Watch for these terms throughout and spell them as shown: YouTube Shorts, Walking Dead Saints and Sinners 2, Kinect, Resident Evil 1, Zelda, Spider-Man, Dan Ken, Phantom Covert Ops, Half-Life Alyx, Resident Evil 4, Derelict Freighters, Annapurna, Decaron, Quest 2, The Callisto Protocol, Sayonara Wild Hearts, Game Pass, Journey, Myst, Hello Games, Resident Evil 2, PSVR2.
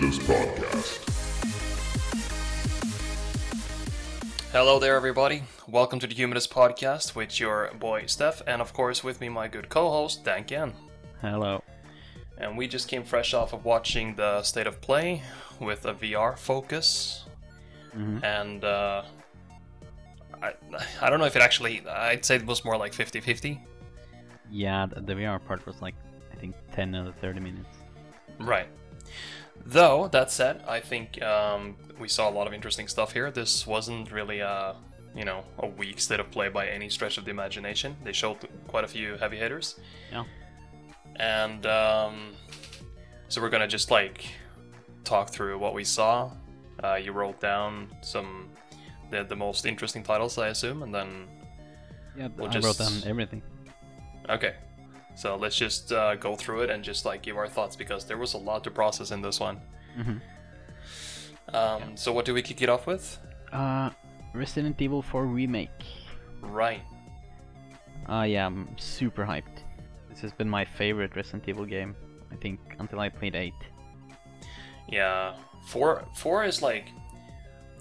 Humidus Podcast. Hello there, everybody. Welcome to the Humidus Podcast with your boy Steph, and of course with me my good co-host Dan Ken. Hello. And we just came fresh off of watching the State of Play with a VR focus, and I don't know if it actually, I'd say it was more like 50-50. Yeah, the VR part was like, I think, 10 out of 30 minutes. Right. Though, that said, I think we saw a lot of interesting stuff here. This wasn't really a weak state of play by any stretch of the imagination. They showed quite a few heavy hitters. Yeah. And so we're going to just like talk through what we saw. You rolled down some the most interesting titles, I assume, and then I wrote down everything. Okay. So let's just go through it and just like give our thoughts, because there was a lot to process in this one. So what do we kick it off with? Resident Evil 4 Remake. Right. Yeah, I'm super hyped. This has been my favorite Resident Evil game, I think, until I played 8. Yeah, 4 is like...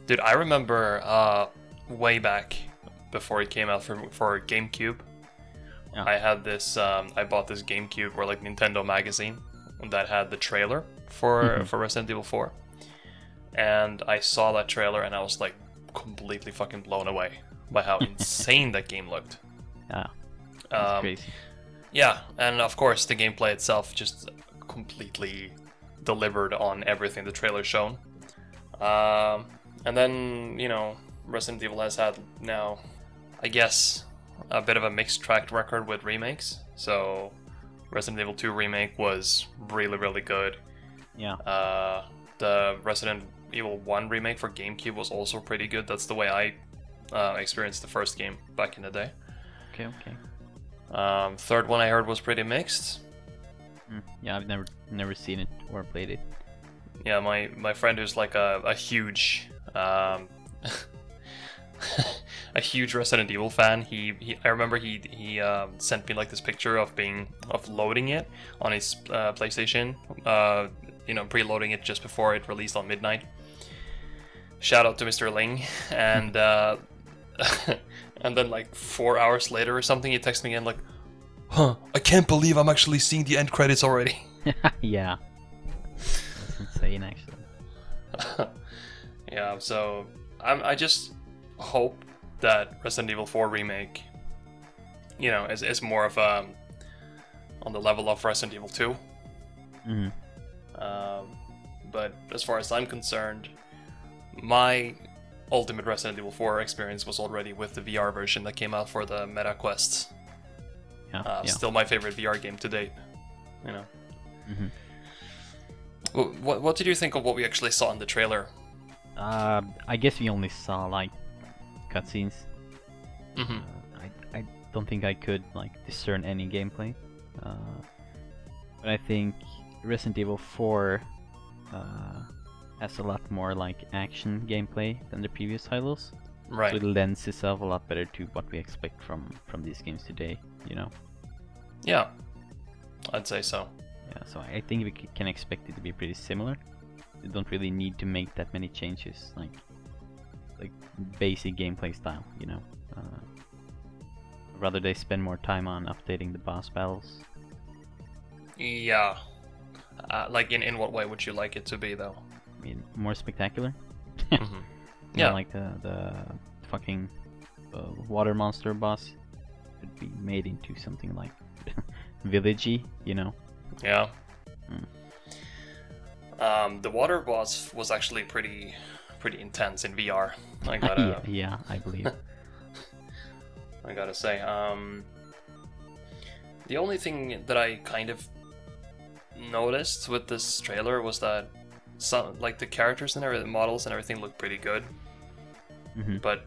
Dude, I remember way back before it came out for GameCube. Yeah. I had this. I bought this GameCube or like Nintendo Magazine that had the trailer for Resident Evil 4, and I saw that trailer and I was like completely fucking blown away by how insane that game looked. Yeah, that's crazy. Yeah, and of course the gameplay itself just completely delivered on everything the trailer shown. And then Resident Evil has had now, I guess, a bit of a mixed track record with remakes. So Resident Evil 2 remake was really, really good. Yeah. The Resident Evil 1 remake for GameCube was also pretty good. That's the way I experienced the first game back in the day. Okay. Third one I heard was pretty mixed. Yeah, I've never seen it or played it. Yeah, my friend who's like a huge... a huge Resident Evil fan. I remember he sent me like this picture of loading it on his PlayStation. Preloading it just before it released on midnight. Shout out to Mr. Ling. And and then like 4 hours later or something, he texted me again like, I can't believe I'm actually seeing the end credits already. Yeah, that's insane actually. Yeah, so I just hope that Resident Evil 4 remake, is more of on the level of Resident Evil 2. But as far as I'm concerned, my ultimate Resident Evil 4 experience was already with the VR version that came out for the Meta Quest. Yeah. Still my favorite VR game to date. What did you think of what we actually saw in the trailer? I guess we only saw like cutscenes. I don't think I could like discern any gameplay, but I think Resident Evil 4 has a lot more like action gameplay than the previous titles. Right. So it lends itself a lot better to what we expect from these games today. Yeah, I'd say so. Yeah, so I think we can expect it to be pretty similar. You don't really need to make that many changes, like basic gameplay style, rather they spend more time on updating the boss battles. Yeah. In what way would you like it to be, though? I mean, more spectacular? Yeah. Like the fucking water monster boss could be made into something like villagey, Yeah. The water boss was actually pretty intense in VR. I gotta yeah, I believe. I gotta say, the only thing that I kind of noticed with this trailer was that some, like the characters and the models and everything looked pretty good. But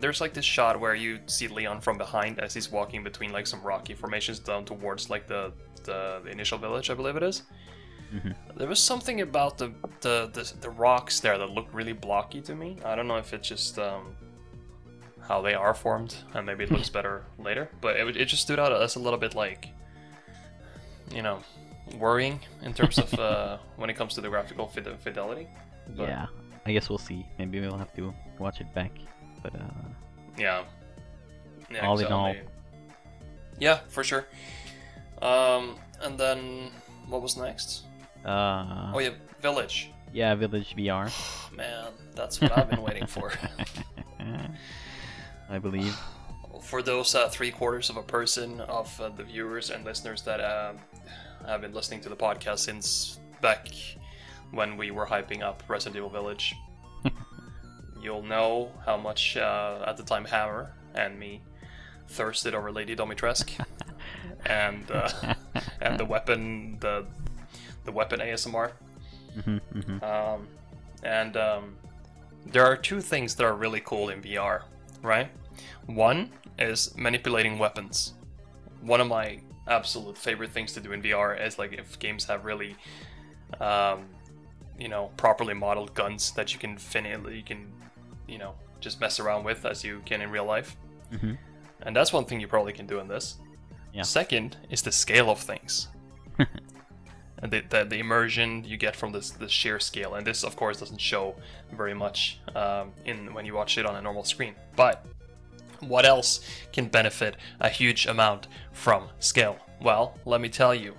there's like this shot where you see Leon from behind as he's walking between like some rocky formations down towards like the initial village, I believe it is. There was something about the rocks there that looked really blocky to me. I don't know if it's just how they are formed, and maybe it looks better later. But it just stood out as a little bit like, worrying in terms of when it comes to the graphical fidelity. But... yeah, I guess we'll see. Maybe we'll have to watch it back. But yeah, all in all, yeah, for sure. And then what was next? Oh yeah, Village. Yeah, Village VR. Man, that's what I've been waiting for. I believe. For those 3/4 of a person of the viewers and listeners that have been listening to the podcast since back when we were hyping up Resident Evil Village, you'll know how much at the time Hammer and me thirsted over Lady Dimitrescu and the weapon, the weapon ASMR. Mm-hmm, mm-hmm. There are two things that are really cool in VR, right? One is manipulating weapons. One of my absolute favorite things to do in VR is, like, if games have really, properly modeled guns that you can just mess around with as you can in real life. Mm-hmm. And that's one thing you probably can do in this. Yeah. Second is the scale of things. And the immersion you get from the sheer scale, and this of course doesn't show very much when you watch it on a normal screen. But what else can benefit a huge amount from scale? Well, let me tell you,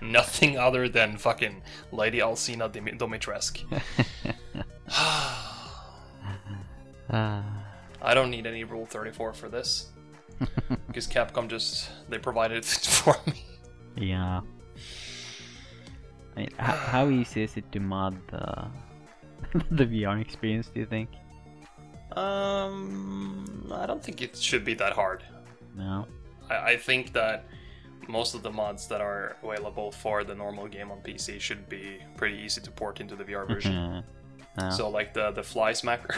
nothing other than fucking Lady Alcina Dimitrescu. I don't need any Rule 34 for this, because Capcom they provided it for me. Yeah. I mean, how easy is it to mod the VR experience, do you think? I don't think it should be that hard. No? I think that most of the mods that are available for the normal game on PC should be pretty easy to port into the VR version. No. So, like the Fly Smacker.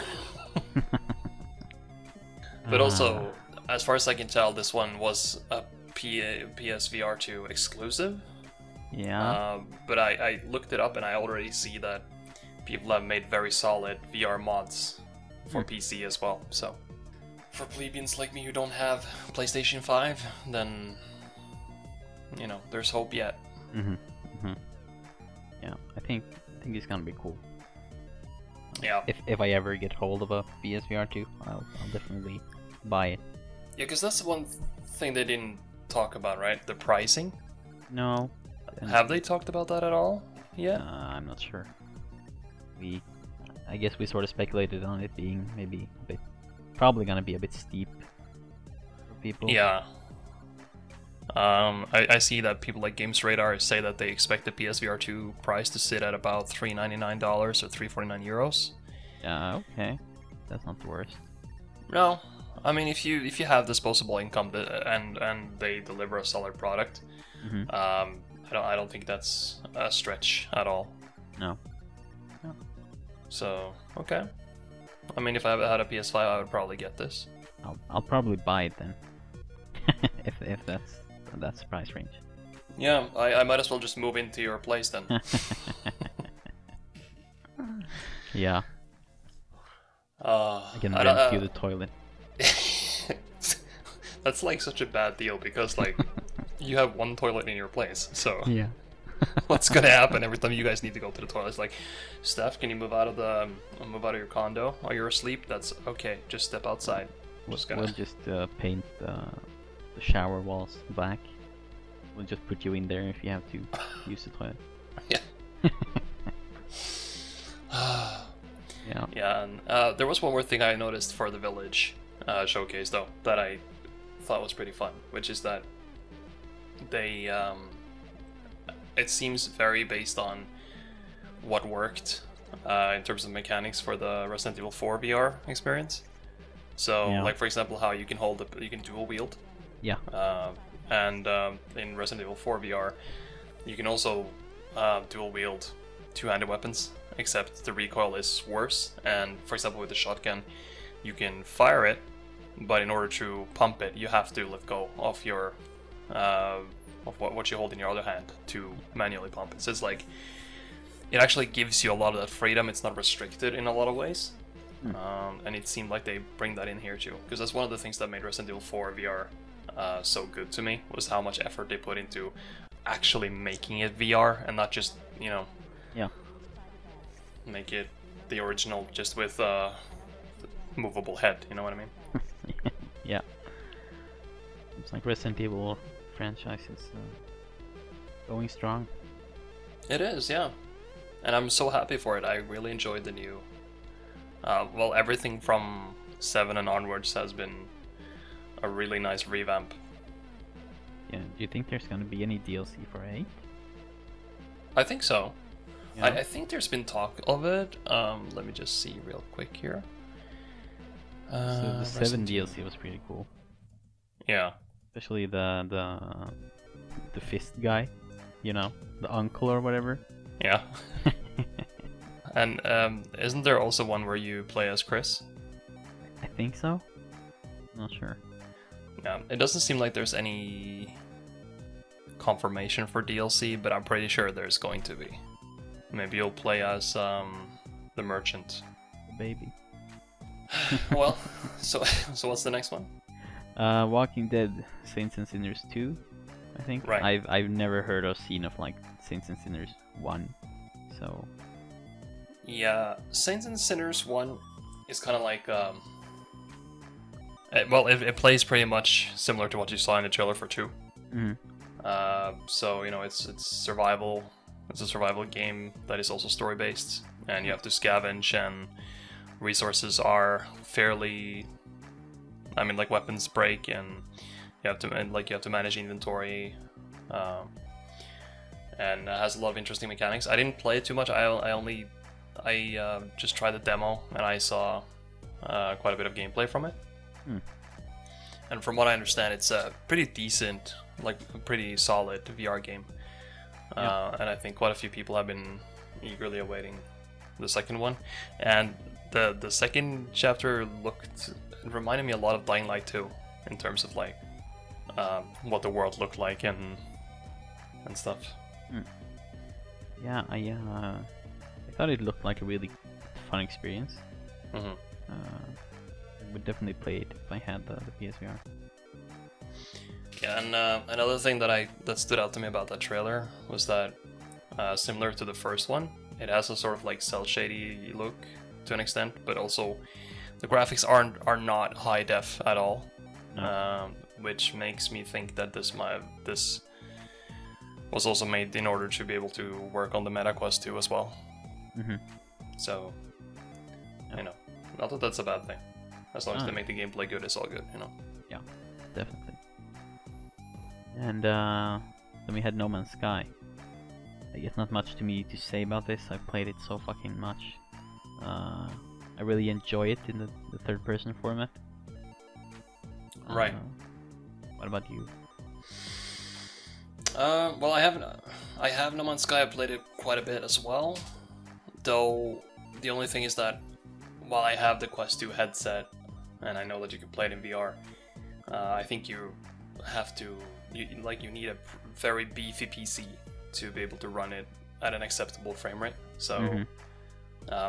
But also, as far as I can tell, this one was a PSVR2 exclusive. Yeah. But I looked it up and I already see that people have made very solid VR mods for PC as well. So for plebeians like me who don't have PlayStation 5, then there's hope yet. Mm-hmm. Mm-hmm. Yeah, I think it's gonna be cool. Yeah. If I ever get hold of a PSVR2, I'll definitely buy it. Yeah, because that's the one thing they didn't talk about, right? The pricing. No. Have they talked about that at all? Yeah, I'm not sure. I guess we sort of speculated on it being maybe probably gonna be a bit steep for people. Yeah. I see that people like GamesRadar say that they expect the PSVR2 price to sit at about $399 or €349. Yeah, okay, that's not the worst. No, I mean if you have disposable income and they deliver a solid product, mm-hmm. I don't think that's a stretch at all. No. So, okay. I mean, if I had a PS5, I would probably get this. I'll probably buy it then. if that's the price range. Yeah, I might as well just move into your place then. Yeah. I can rent you the toilet. That's like such a bad deal because like... you have one toilet in your place, so yeah. What's gonna happen every time you guys need to go to the toilet? It's like, Steph, can you move out of your condo? Are you asleep? That's okay. Just step outside. We'll just paint the shower walls black. We'll just put you in there if you have to use the toilet. Yeah. Yeah. Yeah. And, there was one more thing I noticed for the Village showcase though that I thought was pretty fun, which is that. They, it seems very based on what worked in terms of mechanics for the Resident Evil 4 VR experience. So, yeah. Like for example, how you can you can dual wield. Yeah. And in Resident Evil 4 VR, you can also dual wield two-handed weapons, except the recoil is worse. And for example, with the shotgun, you can fire it, but in order to pump it, you have to let go of your what you hold in your other hand to manually pump it. So it's like it actually gives you a lot of that freedom. It's not restricted in a lot of ways, and it seemed like they bring that in here too. Because that's one of the things that made Resident Evil 4 VR so good to me was how much effort they put into actually making it VR and not just, you know, make it the original just with the movable head, you know what I mean? Yeah. It's like Resident Evil franchise is going strong. It is, yeah. And I'm so happy for it. I really enjoyed the new... well, everything from 7 and onwards has been a really nice revamp. Yeah, do you think there's going to be any DLC for 8? I think so. Yeah. I think there's been talk of it. Let me just see real quick here. So the 7 DLC was pretty cool. Yeah. Especially the fist guy, you know, the uncle or whatever. Yeah. And isn't there also one where you play as Chris? I think so. Not sure. Yeah, it doesn't seem like there's any confirmation for DLC, but I'm pretty sure there's going to be. Maybe you'll play as the merchant. The baby. Well, so what's the next one? Walking Dead Saints and Sinners 2, I think. Right. I've never heard or seen of like Saints and Sinners 1, so. Yeah, Saints and Sinners 1 is kind of like it plays pretty much similar to what you saw in the trailer for 2. Mm-hmm. So you know it's survival. It's a survival game that is also story based, and you have to scavenge, and resources are fairly. I mean, like weapons break, and you have to manage inventory, and it has a lot of interesting mechanics. I didn't play it too much. I just tried the demo, and I saw quite a bit of gameplay from it. Hmm. And from what I understand, it's a pretty decent, like pretty solid VR game. Yeah. And I think quite a few people have been eagerly awaiting the second one. And the second chapter reminded me a lot of Dying Light 2 in terms of like what the world looked like and stuff. Mm. Yeah, I thought it looked like a really fun experience. Mm-hmm. I would definitely play it if I had the PSVR. Yeah, and another thing that stood out to me about that trailer was that similar to the first one, it has a sort of like cel shady look to an extent, but also the graphics are not high def at all, no. Which makes me think that this was also made in order to be able to work on the Meta Quest 2 as well. Mm-hmm. So, yeah. You know, not that that's a bad thing. As long as they make the gameplay good, it's all good, you know? Yeah, definitely. And then we had No Man's Sky. I guess not much to me to say about this. I played it so fucking much. I really enjoy it in the third-person format. Right. What about you? Well, I have No Man's Sky. I played it quite a bit as well. Though, the only thing is that while I have the Quest 2 headset, and I know that you can play it in VR, I think you have to... you need a very beefy PC to be able to run it at an acceptable frame rate. So, mm-hmm.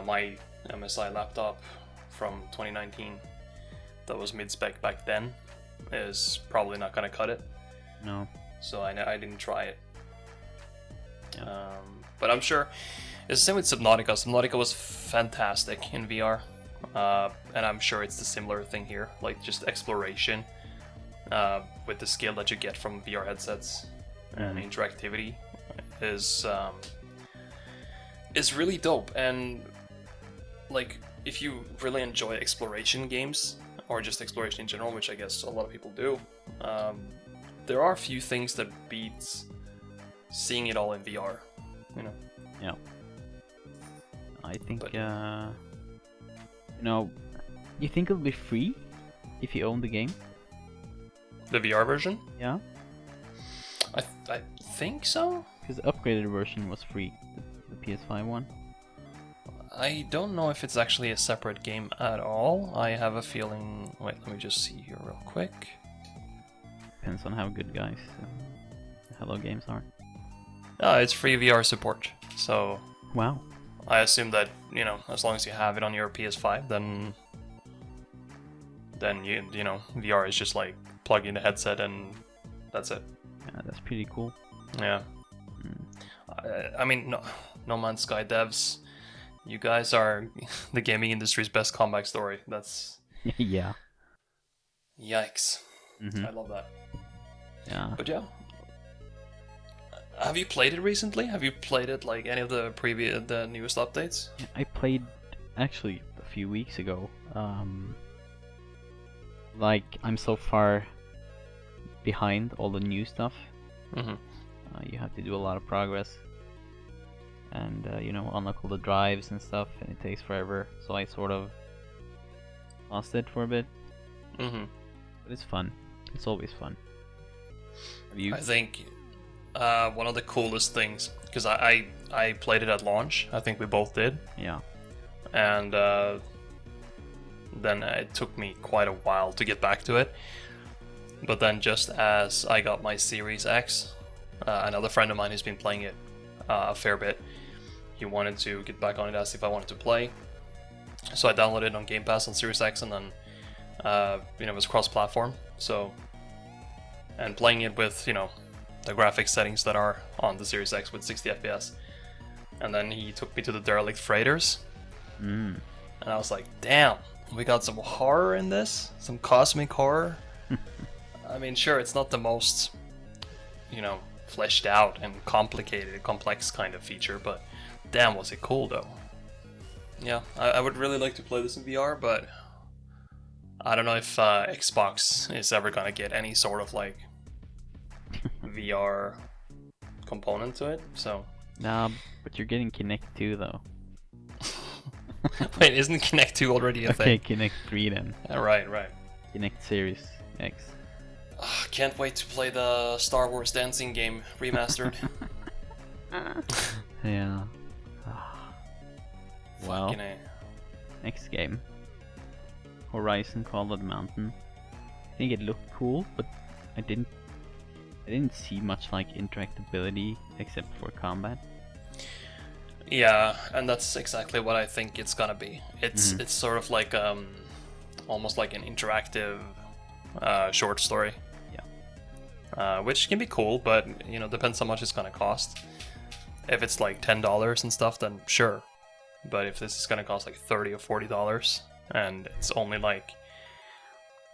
My MSI laptop from 2019 that was mid-spec back then is probably not going to cut it. No. So I didn't try it. Yeah. But I'm sure... It's the same with Subnautica. Subnautica was fantastic in VR. And I'm sure it's the similar thing here. Like, just exploration with the skill that you get from VR headsets and interactivity is really dope. And, like, if you really enjoy exploration games, or just exploration in general, which I guess a lot of people do, there are few things that beats seeing it all in VR, you know? Yeah. I think, you think it'll be free if you own the game? The VR version? Yeah. I think so? Because the upgraded version was free, the PS5 one. I don't know if it's actually a separate game at all. I have a feeling... Wait, let me just see here real quick. Depends on how good guys Hello Games are. It's free VR support, so... Wow. I assume that, you know, as long as you have it on your PS5, then you know, VR is just like plug in the headset and that's it. Yeah, that's pretty cool. Yeah. I mean, No Man's Sky devs, you guys are the gaming industry's best comeback story. That's... yeah. Yikes. Mm-hmm. I love that. Yeah. But yeah. Have you played it recently? Have you played it, like, any of the newest updates? I played, actually, a few weeks ago. Like, I'm so far behind all the new stuff. Mm-hmm. You have to do a lot of progress. And, you know, unlock all the drives and stuff, and it takes forever. So I sort of lost it for a bit. Mm-hmm. But it's fun. It's always fun. I think... one of the coolest things, because I played it at launch. I think we both did. Yeah. And then it took me quite a while to get back to it. But then just as I got my Series X, another friend of mine who's been playing it a fair bit, he wanted to get back on it, asked if I wanted to play. So I downloaded it on Game Pass on Series X, and then it was cross-platform. So, and playing it with, the graphics settings that are on the Series X with 60 FPS. And then he took me to the derelict freighters. Mm. And I was like, damn, we got some horror in this, some cosmic horror. I mean, sure, it's not the most, fleshed out and complex kind of feature, but damn, was it cool, though. Yeah, I would really like to play this in VR, but I don't know if Xbox is ever going to get any sort of, like, VR component to it, so. Nah, but you're getting Kinect 2 though. Wait, isn't Kinect 2 already a thing? Okay, Kinect 3 then. Right. Kinect Series X. Can't wait to play the Star Wars dancing game remastered. Yeah. Well. Next game. Horizon Call of the Mountain. I think it looked cool, but I didn't see much like interactability except for combat. Yeah, and that's exactly what I think it's gonna be. It's It's sort of like almost like an interactive short story. Yeah. Which can be cool, but depends how much it's gonna cost. If it's like $10 and stuff, then sure. But if this is gonna cost like $30 or $40, and it's only like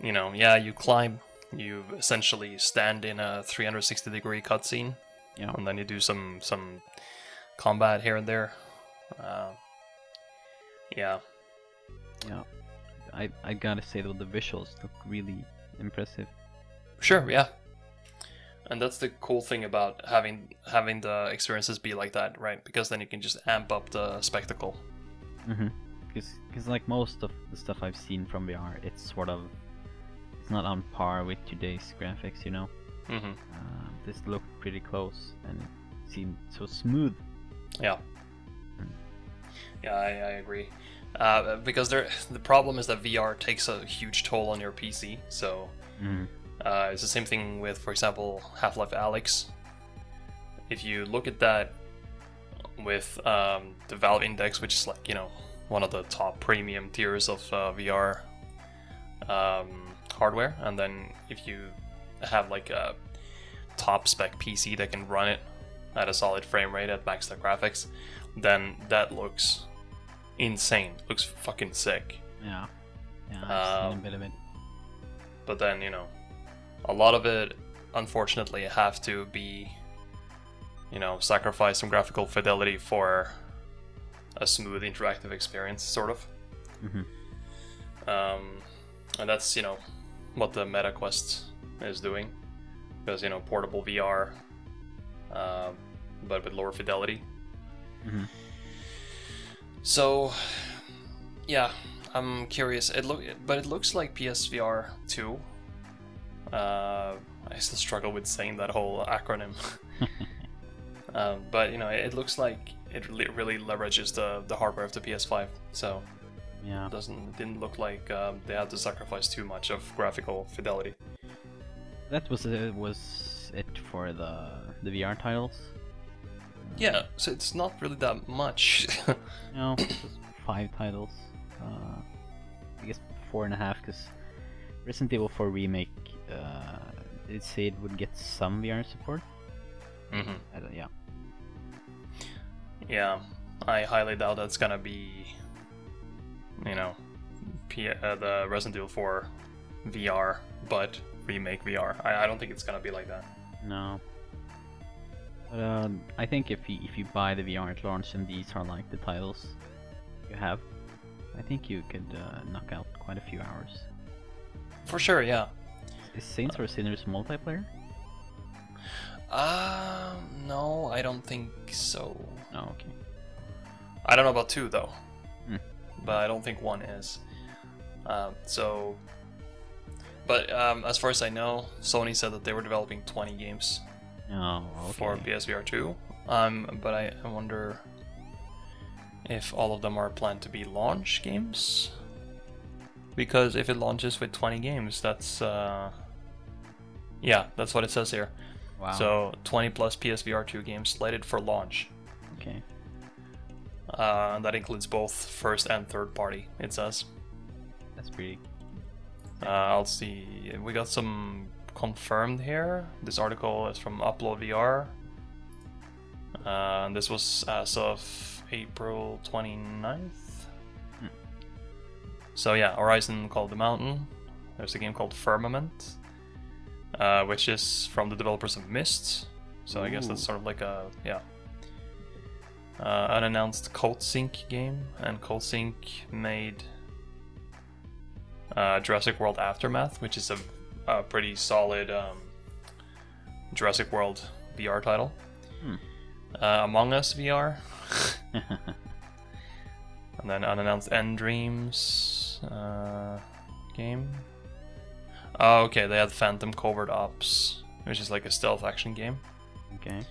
you climb. You essentially stand in a 360-degree cutscene, and then you do some combat here and there. Yeah. I gotta say though, the visuals look really impressive. Sure, yeah. And that's the cool thing about having the experiences be like that, right? Because then you can just amp up the spectacle. Mm-hmm. Because like most of the stuff I've seen from VR, it's sort of not on par with today's graphics, Mm-hmm. This looked pretty close, and it seemed so smooth. Yeah. Yeah, I agree. Because the problem is that VR takes a huge toll on your PC, so it's the same thing with, for example, Half-Life Alyx. If you look at that with the Valve Index, which is like, one of the top premium tiers of VR hardware, and then if you have like a top spec PC that can run it at a solid frame rate at max graphics, then that looks insane. Looks fucking sick. Yeah, I've seen a bit of it. But then a lot of it, unfortunately, have to be sacrifice some graphical fidelity for a smooth interactive experience, sort of. Mm-hmm. And that's what the Meta Quest is doing, because portable VR, but with lower fidelity. Mm-hmm. So, yeah, I'm curious. It looks like PSVR2. I still struggle with saying that whole acronym. But it looks like it really leverages the hardware of the PS5. So. Yeah. Didn't look like they had to sacrifice too much of graphical fidelity. That was it for the VR titles. Yeah, so it's not really that much. No, just 5 titles. I guess 4.5, because Resident Evil 4 remake. Did it say it would get some VR support? Mm-hmm. Yeah, I highly doubt that's gonna be, you know, the Resident Evil 4 VR, but remake VR. I don't think it's gonna be like that. No. But I think if you buy the VR at launch, and these are like the titles you have, I think you could knock out quite a few hours. For sure, yeah. Is Saints or Sinners multiplayer? No, I don't think so. Oh, okay. I don't know about 2 though, but I don't think 1 is. As far as I know, Sony said that they were developing 20 games for PSVR2. But I wonder if all of them are planned to be launch games, because if it launches with 20 games, that's what it says here. Wow. So 20 plus PSVR2 games slated for launch. Okay. That includes both first and third party, it says. That's pretty. I'll see. We got some confirmed here. This article is from Upload VR. This was as of April 29th. So yeah, Horizon Called the Mountain. There's a game called Firmament, which is from the developers of Myst. So ooh. I guess that's sort of like a unannounced Coltsync game, and Coltsync made Jurassic World Aftermath, which is a pretty solid Jurassic World VR title. Among Us VR. And then unannounced End Dreams game. Oh, okay, they had Phantom Covert Ops, which is like a stealth action game. Okay.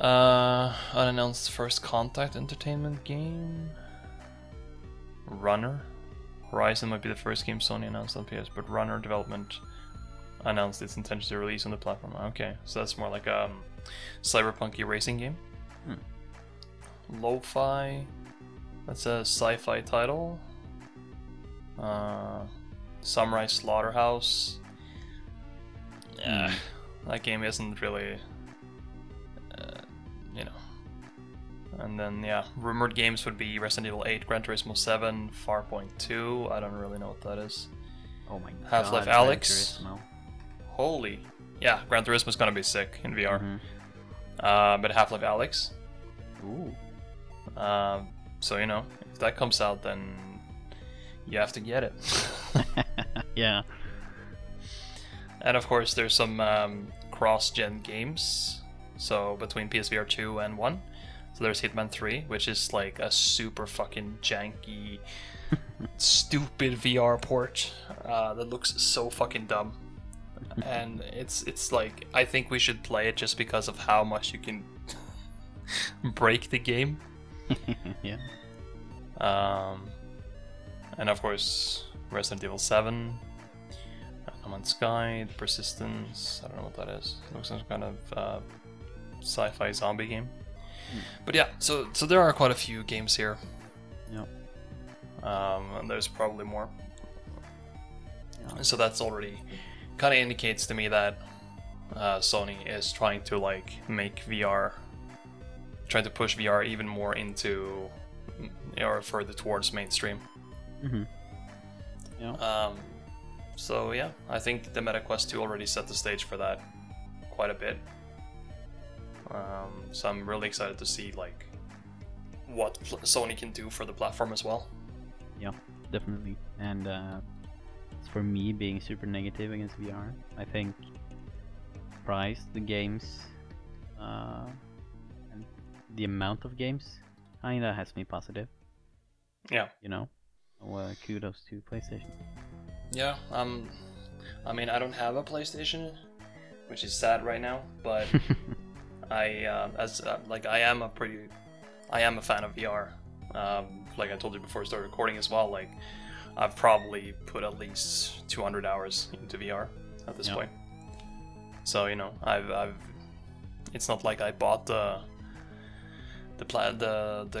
Unannounced First Contact Entertainment game. Runner. Horizon might be the first game Sony announced on PS, but Runner Development announced its intention to release on the platform. Okay, so that's more like a cyberpunky racing game. Lo-fi. That's a sci-fi title. Samurai Slaughterhouse. Yeah, that game isn't really... And then, rumored games would be Resident Evil 8, Gran Turismo 7, Farpoint 2. I don't really know what that is. Oh my god. Half-Life Alyx. Holy. Yeah, Gran Turismo's gonna be sick in VR. Mm-hmm. But Half-Life Alyx. Ooh. If that comes out, then you have to get it. Yeah. And of course, there's some cross-gen games. So, between PSVR 2 and 1. So there's Hitman 3, which is like a super fucking janky, stupid VR port that looks so fucking dumb. And it's like, I think we should play it just because of how much you can break the game. Yeah. And of course, Resident Evil 7, No Man's Sky, The Persistence. I don't know what that is. It looks like some kind of sci-fi zombie game. But yeah, so there are quite a few games here. Yeah. And there's probably more. Yeah. So that's already kind of indicates to me that Sony is trying to make VR, trying to push VR even more into or further towards mainstream. Mm-hmm. Yeah. I think the Meta Quest 2 already set the stage for that quite a bit. So I'm really excited to see what Sony can do for the platform as well. Yeah, definitely. And for me being super negative against VR, I think price, the games, and the amount of games kinda has me positive. Yeah. Kudos to PlayStation. Yeah. I don't have a PlayStation, which is sad right now, but. I am a fan of VR. Like I told you before I started recording as well, I've probably put at least 200 hours into VR at this point. So I've. It's not like I bought the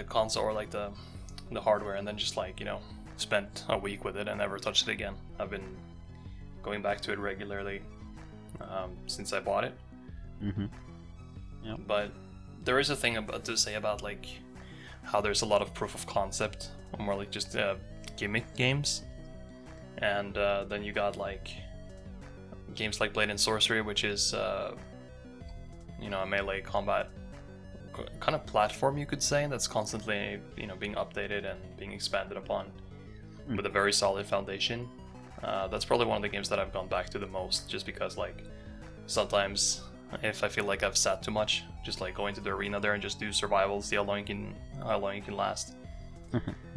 console or the hardware and then just spent a week with it and never touched it again. I've been going back to it regularly since I bought it. Mm-hmm. Yeah. But there is a thing about to say about like how there's a lot of proof of concept, or more like just gimmick games, and then you got like games like Blade and Sorcery, which is a melee combat kind of platform, you could say, that's constantly being updated and being expanded upon with a very solid foundation. That's probably one of the games that I've gone back to the most, just because like sometimes if I feel like I've sat too much, just like go into the arena there and just do survival, see how long you can last.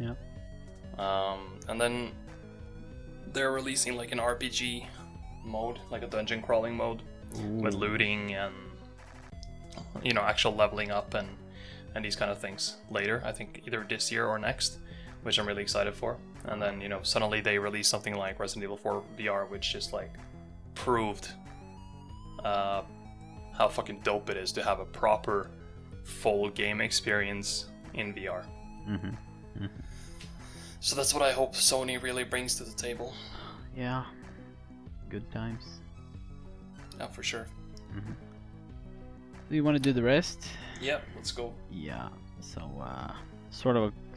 Yeah. And then they're releasing like an RPG mode, like a dungeon crawling mode. Ooh. With looting and actual leveling up and these kind of things later. I think either this year or next, which I'm really excited for. And then, suddenly they released something like Resident Evil 4 VR, which just like proved how fucking dope it is to have a proper full game experience in VR. Mm-hmm. Mm-hmm. So that's what I hope Sony really brings to the table. Yeah. Good times. Yeah, for sure. Mm-hmm. Do you want to do the rest? Yeah, let's go. Yeah, so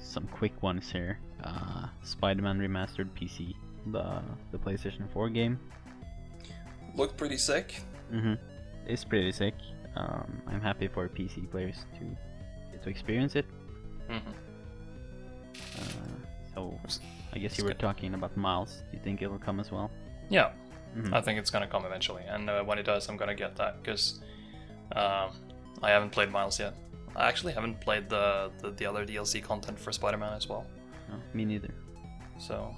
some quick ones here. Spider-Man Remastered PC, the PlayStation 4 game. Looked pretty sick. Mhm. It's pretty sick. I'm happy for PC players to get to experience it. Mhm. So I guess you were talking about Miles. Do you think it'll come as well? Yeah, I think it's gonna come eventually, and when it does, I'm gonna get that because. I haven't played Miles yet. I actually haven't played the other DLC content for Spider-Man as well. No, me neither. So,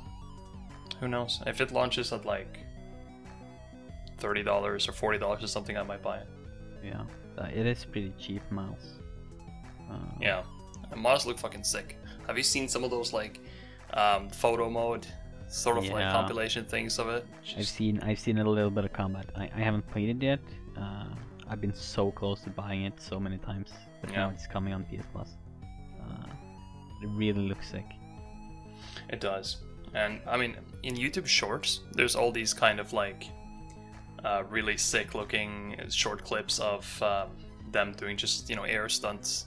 who knows? If it launches at like $30 or $40 or something, I might buy it. Yeah, it is pretty cheap, Miles. Yeah, and Miles look fucking sick. Have you seen some of those like photo mode sort of like compilation things of it? Just... I've seen a little bit of combat. I haven't played it yet. I've been so close to buying it so many times, but now it's coming on PS Plus. It really looks sick. It does. And I mean, in YouTube Shorts, there's all these kind of like really sick looking short clips of them doing just, air stunts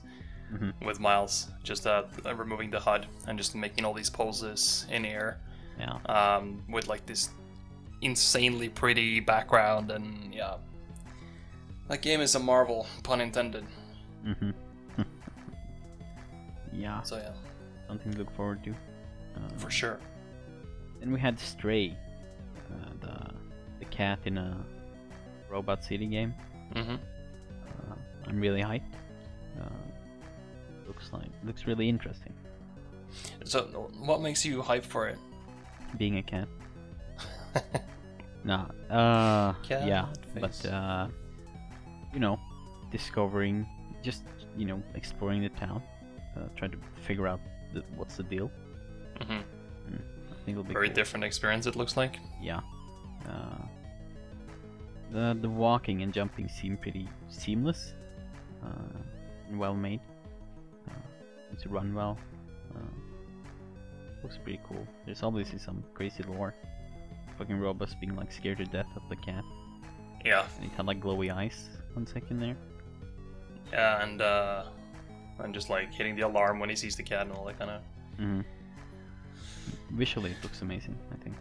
with Miles, just removing the HUD and just making all these poses in air with like this insanely pretty background and yeah. That game is a marvel, pun intended. Mm-hmm. Yeah. So yeah. Something to look forward to. For sure. Then we had Stray, the cat in a robot city game. Mm-hmm. I'm really hyped. Looks really interesting. So, what makes you hyped for it? Being a cat. Nah. Cat face. But discovering, just, exploring the town, trying to figure out what's the deal. Mm-hmm. I think it'll be very cool. Different experience, it looks like. Yeah. The walking and jumping seem pretty seamless, and well made. It's run well. Looks pretty cool. There's obviously some crazy lore. Fucking robots being like scared to death of the cat. Yeah. And it had like glowy eyes. One second there. Yeah, and just like hitting the alarm when he sees the cat and all that kind of. Mm-hmm. Visually, it looks amazing. I think.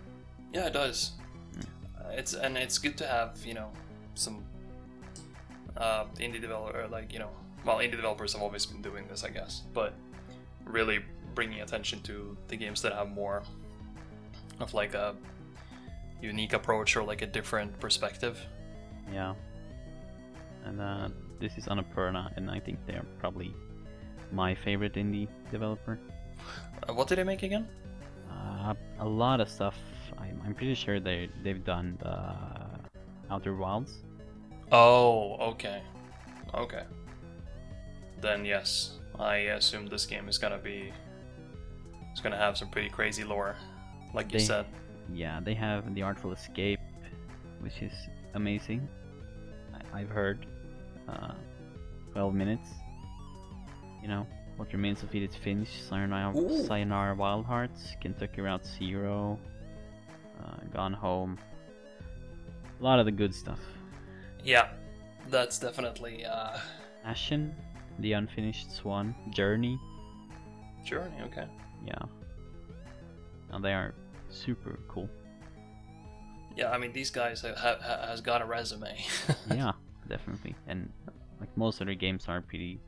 Yeah, it does. Mm. It's good to have some indie developer indie developers have always been doing this, I guess, but really bringing attention to the games that have more of like a unique approach or like a different perspective. Yeah. And this is Annapurna, and I think they're probably my favorite indie developer. What did they make again? A lot of stuff. I'm pretty sure they've done the Outer Wilds. Oh, okay. Then yes, I assume this game is gonna be. It's gonna have some pretty crazy lore, like you said. Yeah, they have The Artful Escape, which is amazing. I've heard 12 minutes. What Remains of Edith Finch, Sayonara Wild Hearts, Kentucky Route Zero, Gone Home. A lot of the good stuff. Yeah, that's definitely Ashen, The Unfinished Swan, Journey. Journey, okay. Yeah. Now they are super cool. Yeah, I mean, these guys has got a resume. Yeah, definitely. And like most other games are pretty,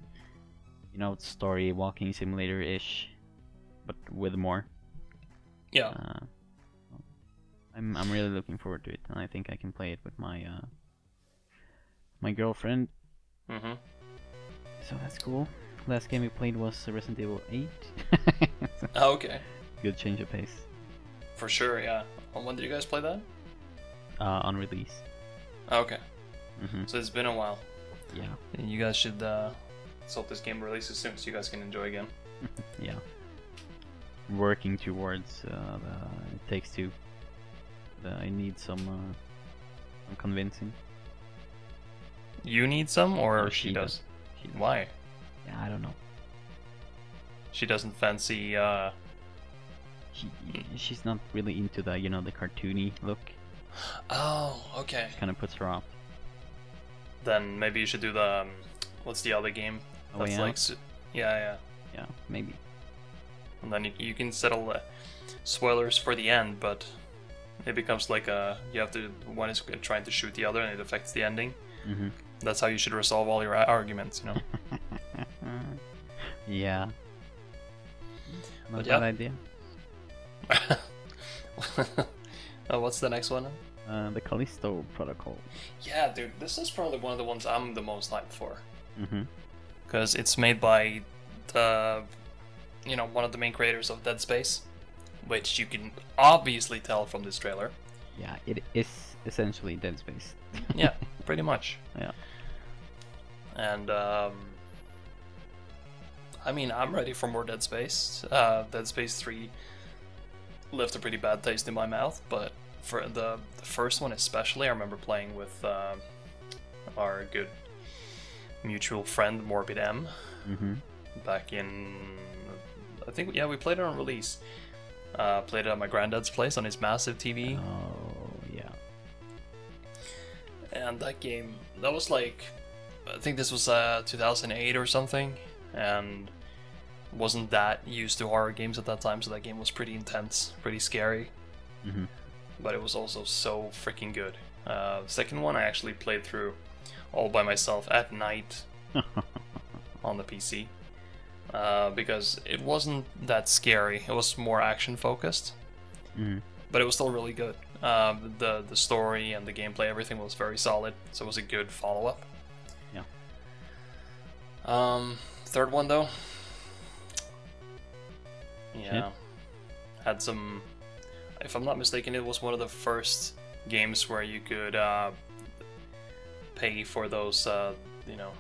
you know, story walking simulator-ish, but with more. Yeah. I'm really looking forward to it, and I think I can play it with my my girlfriend. Mhm. So that's cool. Last game we played was Resident Evil 8. So okay. Good change of pace. For sure, yeah. When did you guys play that? On release. Okay. Mm-hmm. So it's been a while. Yeah. And you guys should hope this game releases soon so you guys can enjoy again. Yeah. Working towards It Takes Two. I need some convincing. You need some, or she does? Why? Yeah, I don't know. She doesn't fancy. She's not really into the, you know, the cartoony look. Oh, okay. It kind of puts her off. Then maybe you should do the what's the other game? That's like, yeah, maybe. And then you can settle the spoilers for the end, but it becomes like you have to, one is trying to shoot the other, and it affects the ending. Mm-hmm. That's how you should resolve all your arguments, you know. Yeah. Not a bad idea. What's the next one? The Callisto Protocol. Yeah, dude, this is probably one of the ones I'm the most hyped for. Mm-hmm. Because it's made by the, you know, one of the main creators of Dead Space, which you can obviously tell from this trailer. Yeah, it is essentially Dead Space. Yeah, pretty much. Yeah. And I mean, I'm ready for more Dead Space. Dead Space 3 left a pretty bad taste in my mouth, but for the first one especially, I remember playing with our good mutual friend Morbid M. Mm-hmm. Back in, I think, yeah, we played it on release. Played it at my granddad's place on his massive TV. Oh, yeah. And that game, that was like, I think this was 2008 or something, and wasn't that used to horror games at that time, so that game was pretty intense, pretty scary. Mm-hmm. But it was also so freaking good. Second one I actually played through all by myself at night on the PC. Because it wasn't that scary. It was more action focused, but it was still really good. The story and the gameplay, everything was very solid, so it was a good follow up. Yeah. Third one though. Yeah. Had some, if I'm not mistaken, it was one of the first games where you could pay for those, you know,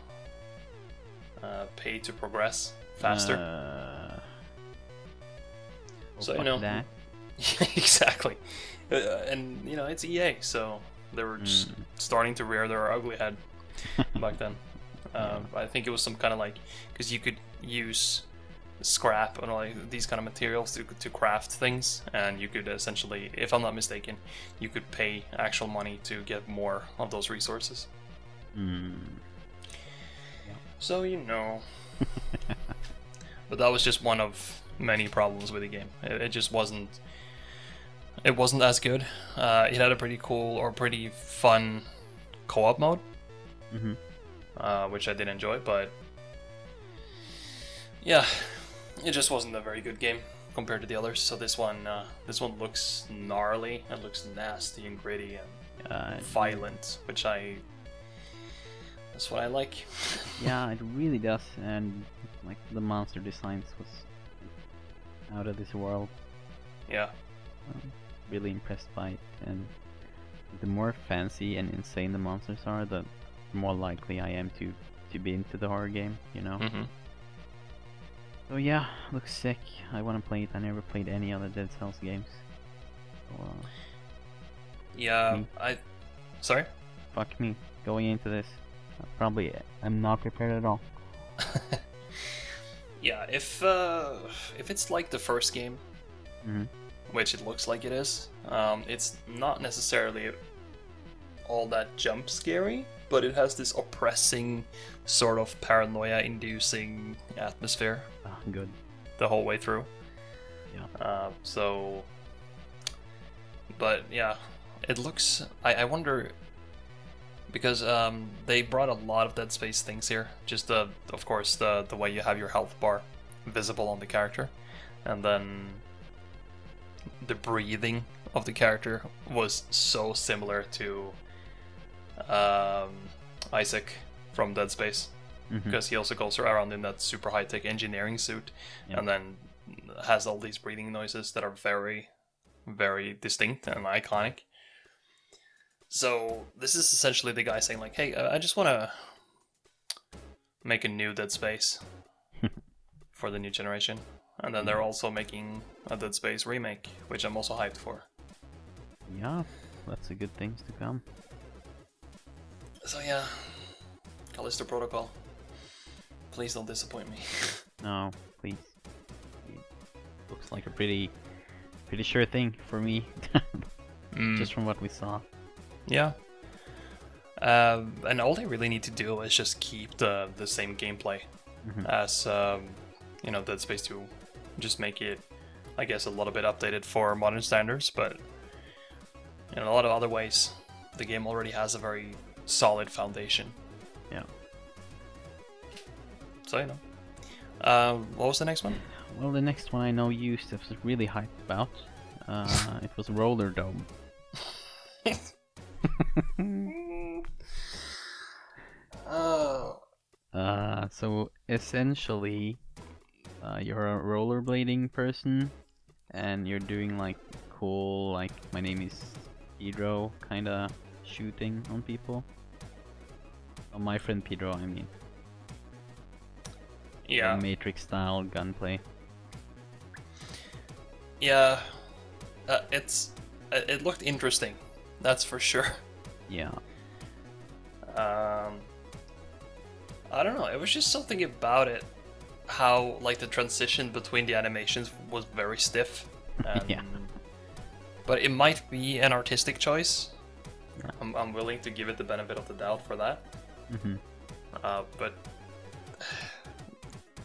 pay to progress faster. So you know that. Exactly. And you know, it's EA, so they were just starting to rear their ugly head back then. I think it was some kind of like, because you could use scrap and all like these kind of materials to craft things, and you could essentially, if I'm not mistaken, you could pay actual money to get more of those resources. So, you know. But that was just one of many problems with the game. It just wasn't... It wasn't as good. It had a pretty cool or pretty fun co-op mode. Mm-hmm. Which I did enjoy, but... Yeah. It just wasn't a very good game compared to the others. So this one looks gnarly. It looks nasty and gritty and violent, which I... That's what I like. Yeah, it really does, and like the monster designs was out of this world. Yeah. Really impressed by it, and the more fancy and insane the monsters are, the more likely I am to be into the horror game, you know? Mm-hmm. So yeah, looks sick. I want to play it. I never played any other Dead Cells games. So, yeah, Sorry? Fuck me. Going into this. Probably I'm not prepared at all. Yeah, if it's like the first game, which it looks like it is, it's not necessarily all that jump scary, but it has this oppressing sort of paranoia-inducing atmosphere. Ah, good. The whole way through. Yeah. But yeah, it looks... I wonder... Because they brought a lot of Dead Space things here. Just, of course, the way you have your health bar visible on the character. And then the breathing of the character was so similar to Isaac from Dead Space. Mm-hmm. Because he also goes around in that super high-tech engineering suit. Yeah. And then has all these breathing noises that are very, very distinct and iconic. So this is essentially the guy saying like, hey, I just want to make a new Dead Space for the new generation. And then they're also making a Dead Space remake, which I'm also hyped for. Yeah, lots of good things to come. So yeah, Callisto Protocol, please don't disappoint me. No, please. It looks like a pretty sure thing for me, just from what we saw. Yeah. And all they really need to do is just keep the same gameplay as, Dead Space 2. Just make it, I guess, a little bit updated for modern standards, but in a lot of other ways, the game already has a very solid foundation. Yeah. So, you know. What was the next one? Well, the next one I know you, Steph, was really hyped about. It was Roller Dome. So essentially, you're a rollerblading person, and you're doing like cool, like my name is Pedro kind of shooting on people. Oh, my friend Pedro, I mean. Yeah. Matrix style gunplay. Yeah, it looked interesting. That's for sure. Yeah. I don't know. It was just something about it, how like the transition between the animations was very stiff. Yeah. But it might be an artistic choice. Yeah. I'm willing to give it the benefit of the doubt for that. Mm-hmm. But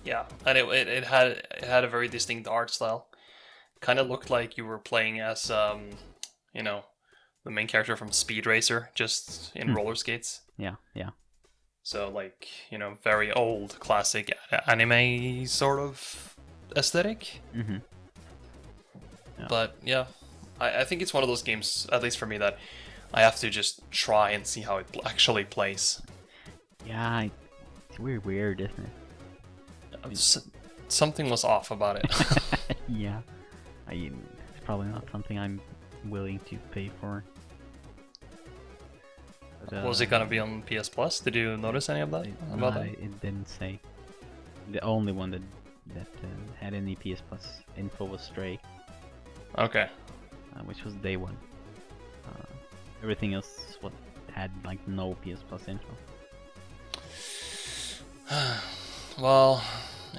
yeah, and it had a very distinct art style. Kind of looked like you were playing as the main character from Speed Racer, just in roller skates. Yeah, yeah. So, like, very old, classic anime sort of aesthetic. Mm-hmm. Yeah. But, yeah, I think it's one of those games, at least for me, that I have to just try and see how it actually plays. Yeah, it's weird, isn't it? Something was off about it. Yeah. It's probably not something I'm willing to pay for. But, was it gonna be on PS Plus? Did you notice any of that? It didn't say. The only one that had any PS Plus info was Stray. Okay. Which was day one. Everything else had like no PS Plus info. Well,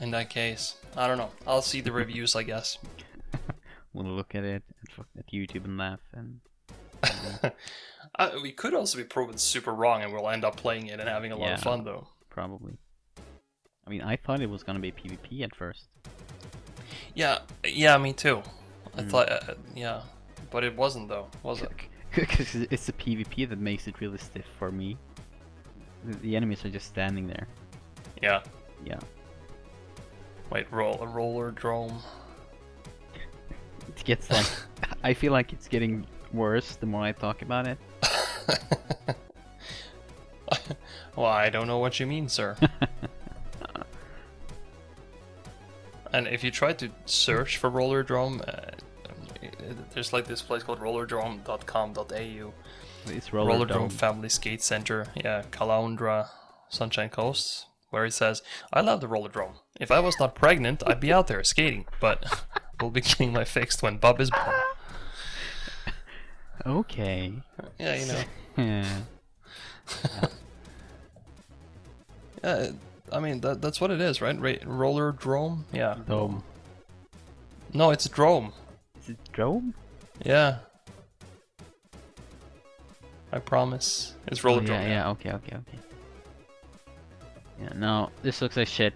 in that case, I don't know. I'll see the reviews, I guess. We'll look at it at YouTube and laugh. And we could also be proven super wrong, and we'll end up playing it and having a lot of fun, though. Probably. I mean, I thought it was going to be PvP at first. Yeah, me too. I thought, but it wasn't, though, was it? Because it's the PvP that makes it really stiff for me. The enemies are just standing there. Yeah. Yeah. Wait, roller drone. It gets like... I feel like it's getting worse the more I talk about it. Well, I don't know what you mean, sir. And if you try to search for Rollerdrome, there's like this place called rollerdrome.com.au. It's Rollerdrome Family Skate Center. Yeah, Caloundra, Sunshine Coast, where it says, I love the Rollerdrome. If I was not pregnant, I'd be out there skating, but... We'll be getting my fixed when Bob is born. Okay. Yeah, you know. Yeah. Yeah, I mean, that's what it is, right? Roller drome? Yeah. Dome. No, it's drome. Is it drome? Yeah. I promise. It's roller drone. Yeah, okay. Yeah, no, this looks like shit.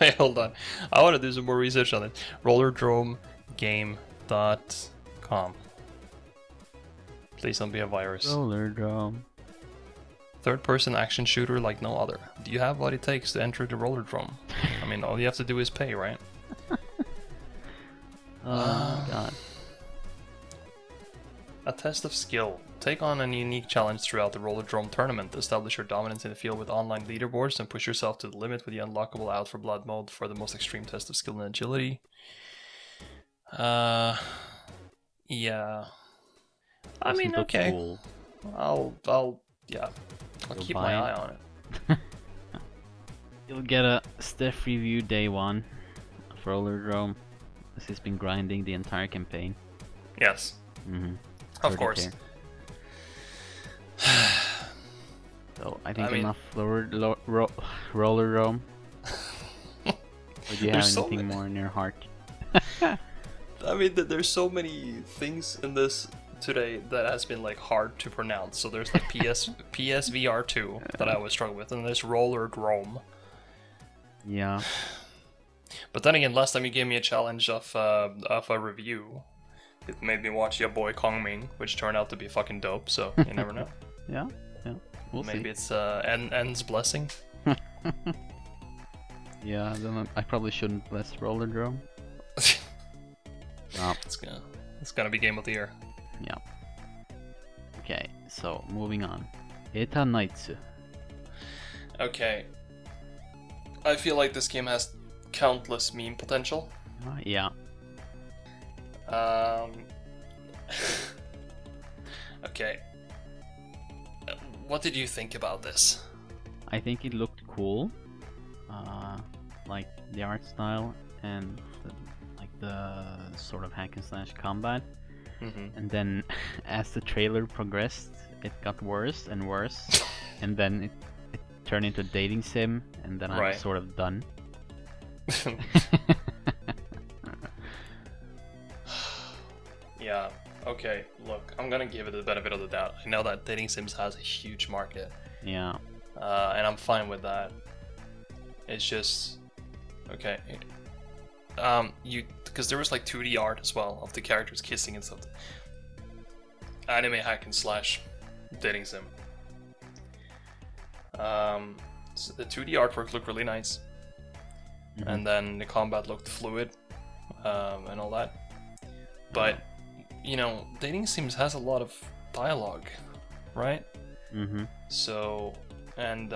Wait, hold on. I want to do some more research on it. Rollerdrome.com. Please don't be a virus. Rollerdrome. Third-person action shooter like no other. Do you have what it takes to enter the Rollerdrome? I mean, all you have to do is pay, right? Oh, God. A test of skill. Take on a unique challenge throughout the Rollerdrome tournament. Establish your dominance in the field with online leaderboards and push yourself to the limit with the unlockable Out for Blood mode for the most extreme test of skill and agility. Yeah. I mean, okay. Cool. I'll keep my eye on it. You'll get a Steph review day one for Rollerdrome. This has been grinding the entire campaign. Yes. Mm-hmm. Of course. So I mean, enough Rollerdrome. Or do you have anything more in your heart? I mean, there's so many things in this today that has been like hard to pronounce. So there's like PSVR2 that I always struggle with, and there's Rollerdrome. Yeah. But then again, last time you gave me a challenge of a review, it made me watch your boy Kongming, which turned out to be fucking dope. So you never know. Yeah. We'll see. Maybe it's N's blessing. Yeah, then I probably shouldn't bless Rollerdrome. No. It's gonna be game of the year. Yeah. Okay, so moving on. Eta Naitsu. Okay. I feel like this game has countless meme potential. Yeah. Okay. What did you think about this? I think it looked cool. Like the art style and the sort of hack and slash combat. Mm-hmm. And then as the trailer progressed, it got worse and worse. And then it turned into a dating sim, and then I was sort of done. Yeah, okay, look, I'm gonna give it the benefit of the doubt. I know that dating sims has a huge market. Yeah. And I'm fine with that. It's just... Okay. Because there was like 2D art as well of the characters kissing and stuff. Anime hack and slash dating sim. So the 2D artwork looked really nice. Mm-hmm. And then the combat looked fluid, and all that. But, you know, dating sims has a lot of dialogue, right? Mm-hmm. So, and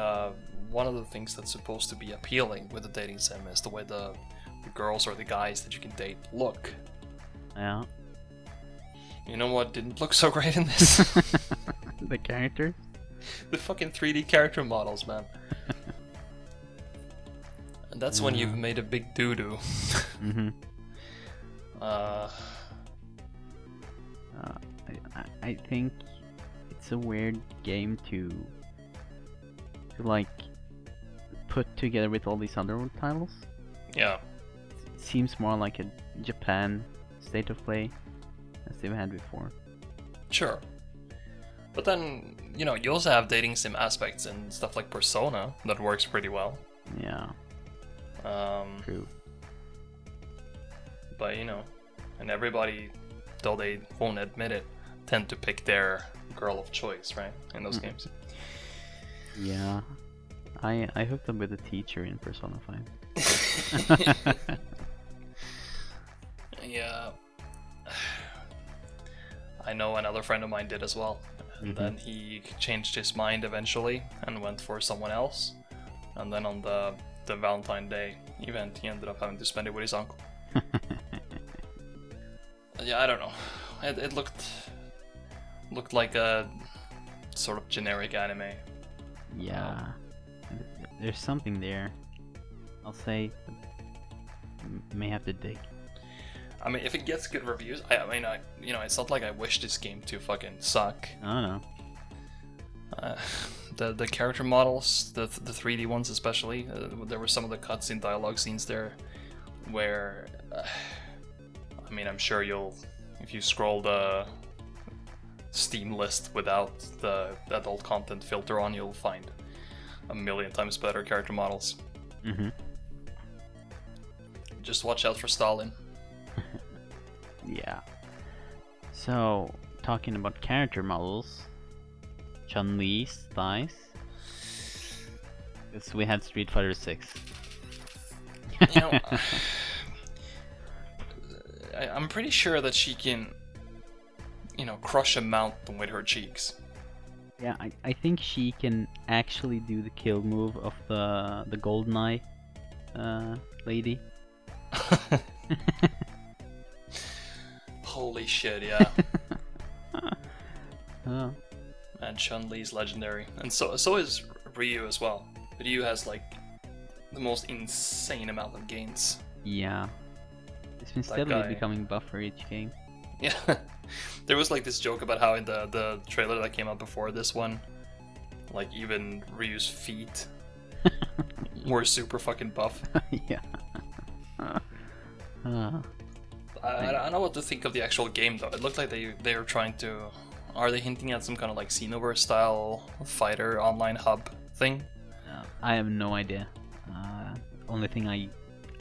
one of the things that's supposed to be appealing with the dating sim is the way the girls or the guys that you can date look. Yeah. You know what didn't look so great in this? The character? The fucking 3D character models, man. That's when you've made a big doo-doo. Mm-hmm. I think it's a weird game to like put together with all these other titles. Yeah. It seems more like a Japan state of play as they've had before. Sure. But then, you know, you also have dating sim aspects and stuff like Persona that works pretty well. Yeah. True. But, you know, and everybody, though they won't admit it, tend to pick their girl of choice, right? In those games. Yeah. I hooked up with a teacher in Persona 5. Yeah. I know another friend of mine did as well. And then he changed his mind eventually and went for someone else. And then on the Valentine's Day event, he ended up having to spend it with his uncle. Yeah, I don't know. It looked like a sort of generic anime. Yeah, there's something there. I'll say, may have to dig. I mean, if it gets good reviews, I mean, you know, it's not like I wish this game to fucking suck. I don't know. The character models, the 3D ones especially, there were some of the cuts in dialogue scenes there where, I mean, I'm sure if you scroll Steam list without the adult content filter on, you'll find a million times better character models. Mm-hmm. Just watch out for Stalin. Yeah. So, talking about character models, Chun-Li, thighs. Because we had Street Fighter 6. You know, I'm pretty sure that she can, you know, crush a mountain with her cheeks. Yeah, I think she can actually do the kill move of the Goldeneye lady. Holy shit, yeah. Oh. And Chun-Li's legendary. And so is Ryu as well. Ryu has, like, the most insane amount of gains. Yeah. It's been steadily becoming buff for each game. Yeah. There was, like, this joke about how in the trailer that came out before this one, like, even Ryu's feet were super fucking buff. Yeah. I don't know what to think of the actual game, though. It looked like they were trying to... Are they hinting at some kind of, like, Xenoverse-style fighter online hub thing? I have no idea. Only thing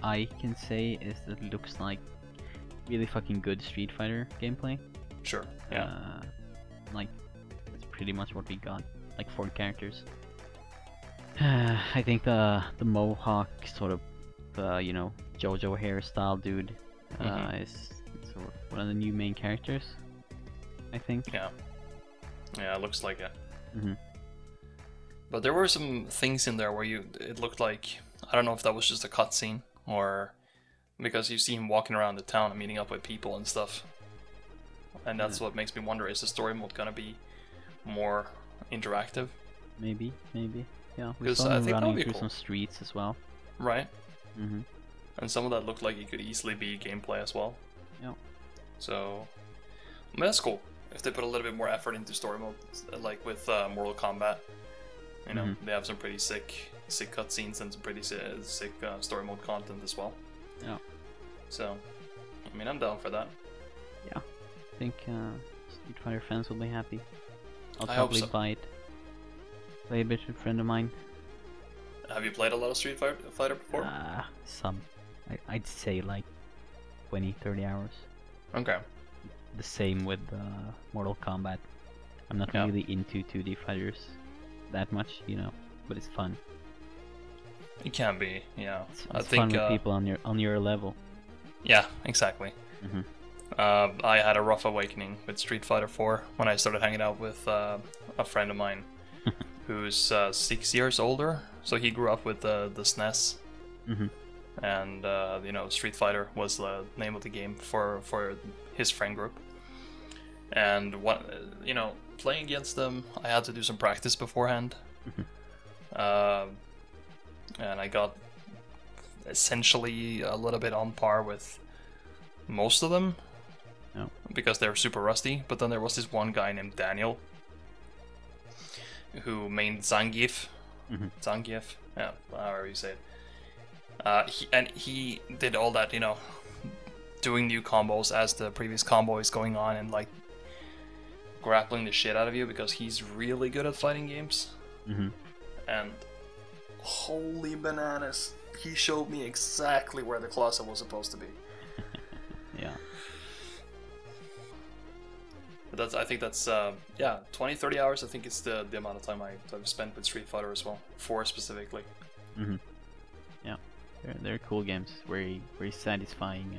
I can say is that it looks like really fucking good Street Fighter gameplay. Sure, yeah. Like, that's pretty much what we got. Like, 4 characters. I think the mohawk sort of, you know, JoJo hairstyle dude is sort of one of the new main characters, I think. Yeah. Yeah, it looks like it. Mm-hmm. But there were some things in there where it looked like, I don't know if that was just a cutscene or because you see him walking around the town and meeting up with people and stuff. And that's what makes me wonder, is the story mode going to be more interactive? Maybe. Yeah, we saw him running through some streets as well. Right. Mm-hmm. And some of that looked like it could easily be gameplay as well. Yeah. So, I mean, that's cool. If they put a little bit more effort into story mode, like with Mortal Kombat. You know, they have some pretty sick cutscenes and some pretty sick story mode content as well. Yeah. So, I mean, I'm down for that. Yeah. I think Street Fighter fans will be happy. I'll probably buy it. Play a bit with a friend of mine. Have you played a lot of Street Fighter before? Some. I'd say like 20, 30 hours. Okay. The same with Mortal Kombat. I'm not really into 2D fighters that much, you know, but it's fun. It can be, yeah. It's fun with people on your level. Yeah, exactly. Mm-hmm. I had a rough awakening with Street Fighter 4 when I started hanging out with a friend of mine who's 6 years older. So he grew up with the SNES, and you know, Street Fighter was the name of the game for his friend group. And you know, playing against them, I had to do some practice beforehand, and I got essentially a little bit on par with most of them because they're super rusty. But then there was this one guy named Daniel who mained Zangief, yeah, however you say it. He did all that, you know, doing new combos as the previous combo is going on, and like grappling the shit out of you because he's really good at fighting games. And holy bananas, he showed me exactly where the closet was supposed to be. Yeah. But I think that's yeah, 20, 30 hours, I think it's the amount of time I've spent with Street Fighter as well, 4 specifically. Yeah, they're cool games, very satisfying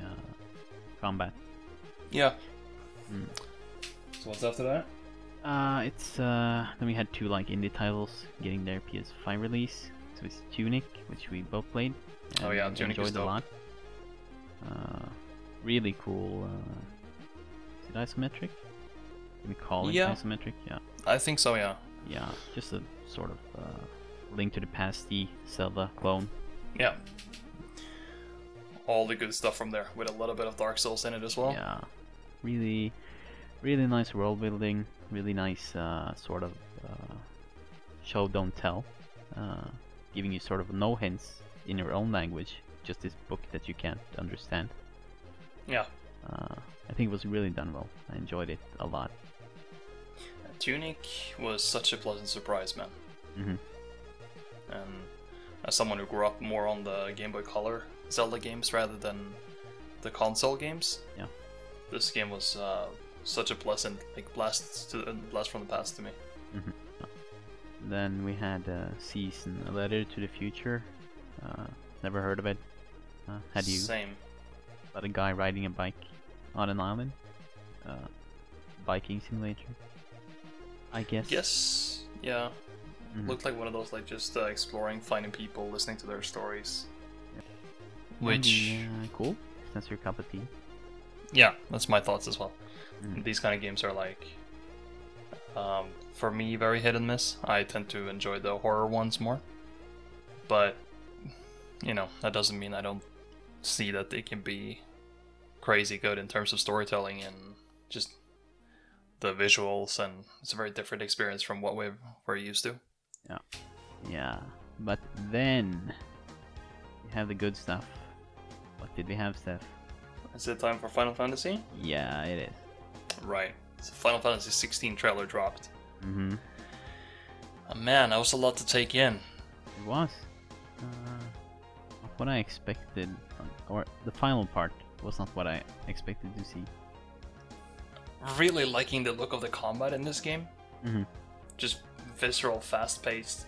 combat. Yeah. So what's after that? It's then we had 2 like indie titles getting their PS5 release. So it's Tunic, which we both played. Oh yeah, Tunic is dope. Enjoyed a lot. Really cool. Is it isometric? Can we call it isometric? Yeah. I think so. Yeah. Yeah, just a sort of Link to the Past-y Zelda clone. Yeah. All the good stuff from there, with a little bit of Dark Souls in it as well. Yeah. Really nice world building, really nice sort of show don't tell, giving you sort of no hints in your own language, just this book that you can't understand. Yeah. I think it was really done well. I enjoyed it a lot. Tunic was such a pleasant surprise, man. Mm-hmm. And as someone who grew up more on the Game Boy Color Zelda games rather than the console games, yeah, this game was such a pleasant blast from the past to me. Mm-hmm. Then we had Season, A Letter to the Future. Never heard of it. Had you? Same. About a guy riding a bike on an island. Biking simulator, I guess. Yes. Yeah. Mm-hmm. Looked like one of those, like, just exploring, finding people, listening to their stories. Yeah. Which cool. That's your cup of tea. Yeah, that's my thoughts as well. Mm-hmm. These kind of games are like, for me, very hit and miss. I tend to enjoy the horror ones more, but you know, that doesn't mean I don't see that they can be crazy good in terms of storytelling and just the visuals, and it's a very different experience from what we're used to. Yeah. Yeah. But then we have the good stuff. What did we have, Steph? Is it time for Final Fantasy? Yeah, it is. Right. So Final Fantasy 16 trailer dropped. Mm-hmm. Oh, man, that was a lot to take in. It was. What I expected, or the final part was not what I expected to see. Really liking the look of the combat in this game. Mm-hmm. Just visceral, fast-paced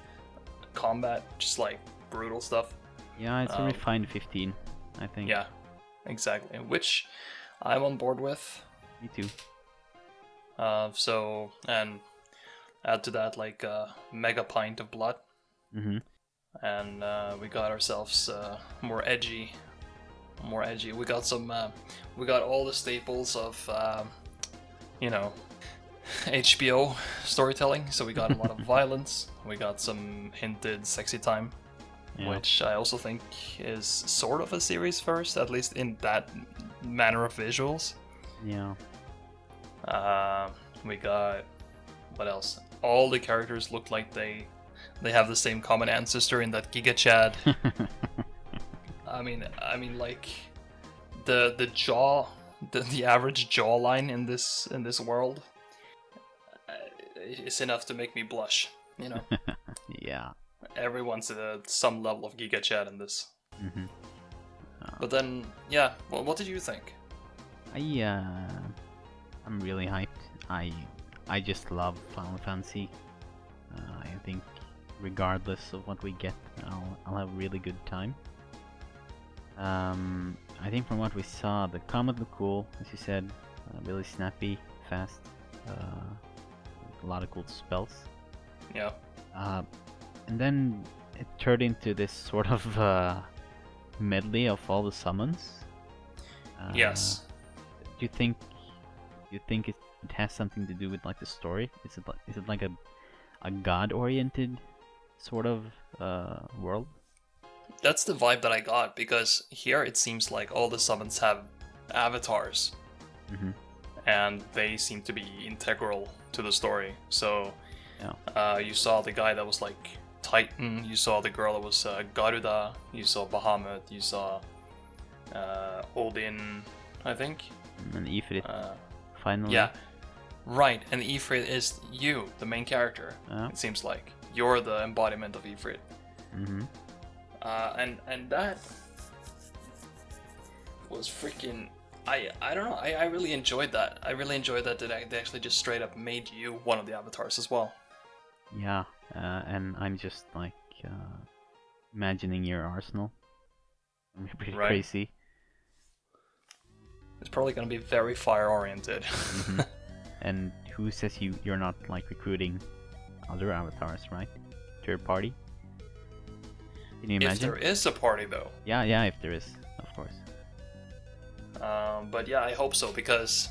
combat, just like brutal stuff. Yeah, it's a refined 15, I think. Yeah, exactly, which I'm on board with. Me too. So, and add to that like a mega pint of blood. Mm-hmm. And we got ourselves more edgy. We got some, all the staples of, you know, HBO storytelling. So we got a lot of violence. We got some hinted sexy time, yeah, which I also think is sort of a series first, at least in that manner of visuals. Yeah. We got, what else? All the characters looked like they have the same common ancestor in that Giga Chad. I mean, like the jaw, the average jawline in this world is enough to make me blush. You know. Yeah. Everyone's at some level of Giga Chad in this. Mm-hmm. But then, yeah. Well, what did you think? I'm really hyped. I just love Final Fantasy. I think, regardless of what we get, I'll have a really good time. I think from what we saw, the combat looked cool, as you said, really snappy, fast, a lot of cool spells. Yeah. And then it turned into this sort of medley of all the summons. Yes. Do you think it has something to do with like the story? Is it like a god-oriented sort of world? That's the vibe that I got, because here it seems like all the summons have avatars. Mm-hmm. And they seem to be integral to the story. So yeah. You saw the guy that was like Titan, you saw the girl that was Garuda, you saw Bahamut, you saw Odin, I think. And Ifrit, finally. Yeah. Right, and Ifrit is you, the main character. It seems like you're the embodiment of Ifrit. Mm-hmm. And that was freaking... I don't know, I really enjoyed that. I really enjoyed that they actually just straight up made you one of the avatars as well. Yeah, and I'm just like imagining your arsenal. I'm pretty crazy. It's probably going to be very fire-oriented. Mm-hmm. And who says you're not like recruiting other avatars, right? Third party? Can you imagine? If there is a party, though. Yeah, if there is, of course. But yeah, I hope so, because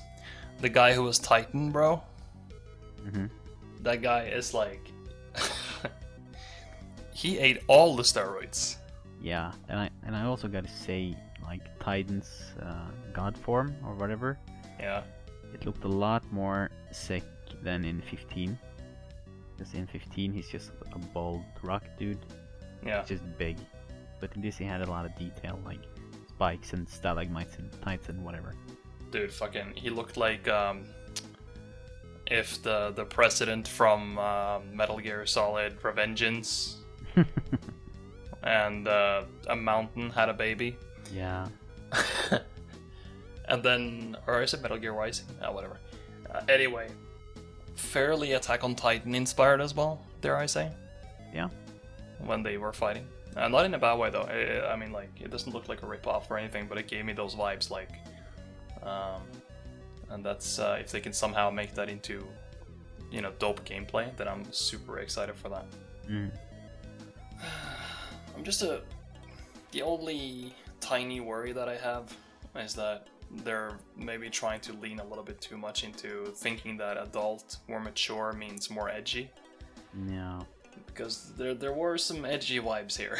the guy who was Titan, bro, mm-hmm, that guy is like... he ate all the steroids. Yeah, and I also gotta say, like, Titan's god form or whatever. Yeah. It looked a lot more sick than in 15. Because in 15, he's just a bald rock dude. Yeah. He's just big. But in this, he had a lot of detail, like spikes and stalagmites and tights and whatever. Dude, fucking, he looked like if the precedent from Metal Gear Solid Revengeance and a mountain had a baby. Yeah. And then, or is it Metal Gear Rising? Oh, whatever. Anyway, fairly Attack on Titan inspired as well, dare I say. Yeah. When they were fighting. Not in a bad way, though. I mean, like, it doesn't look like a ripoff or anything, but it gave me those vibes, like... and that's, if they can somehow make that into, you know, dope gameplay, then I'm super excited for that. Mm. I'm just a... The only tiny worry that I have is that they're maybe trying to lean a little bit too much into thinking that adult, more mature means more edgy. Yeah. Because there were some edgy vibes here.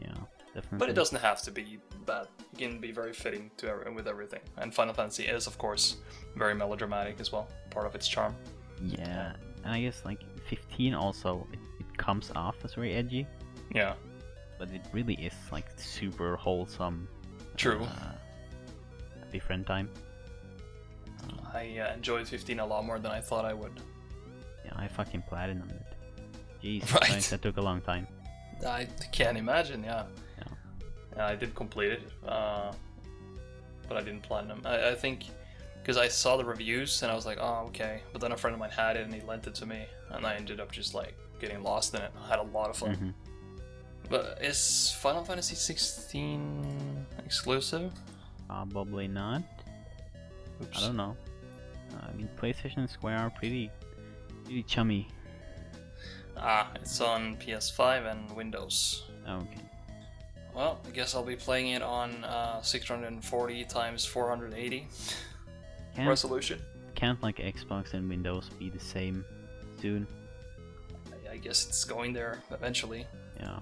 Yeah, definitely. But it doesn't have to be bad. It can be very fitting to with everything. And Final Fantasy is, of course, very melodramatic as well. Part of its charm. Yeah, and I guess like 15 also, it comes off as very edgy. Yeah. But it really is like super wholesome. True. A different time. I enjoyed 15 a lot more than I thought I would. Yeah, I fucking platinumed it. Jesus Christ, right. That took a long time. I can't imagine, yeah. I did complete it, but I didn't platinum. I think, because I saw the reviews and I was like, oh, okay. But then a friend of mine had it and he lent it to me, and I ended up just like getting lost in it. I had a lot of fun. Mm-hmm. But is Final Fantasy 16 exclusive? Probably not. Oops. I don't know. I mean, PlayStation and Square are pretty chummy. Ah, it's on PS5 and Windows. Okay. Well, I guess I'll be playing it on 640x480 resolution. Can't like Xbox and Windows be the same soon? I guess it's going there eventually. Yeah.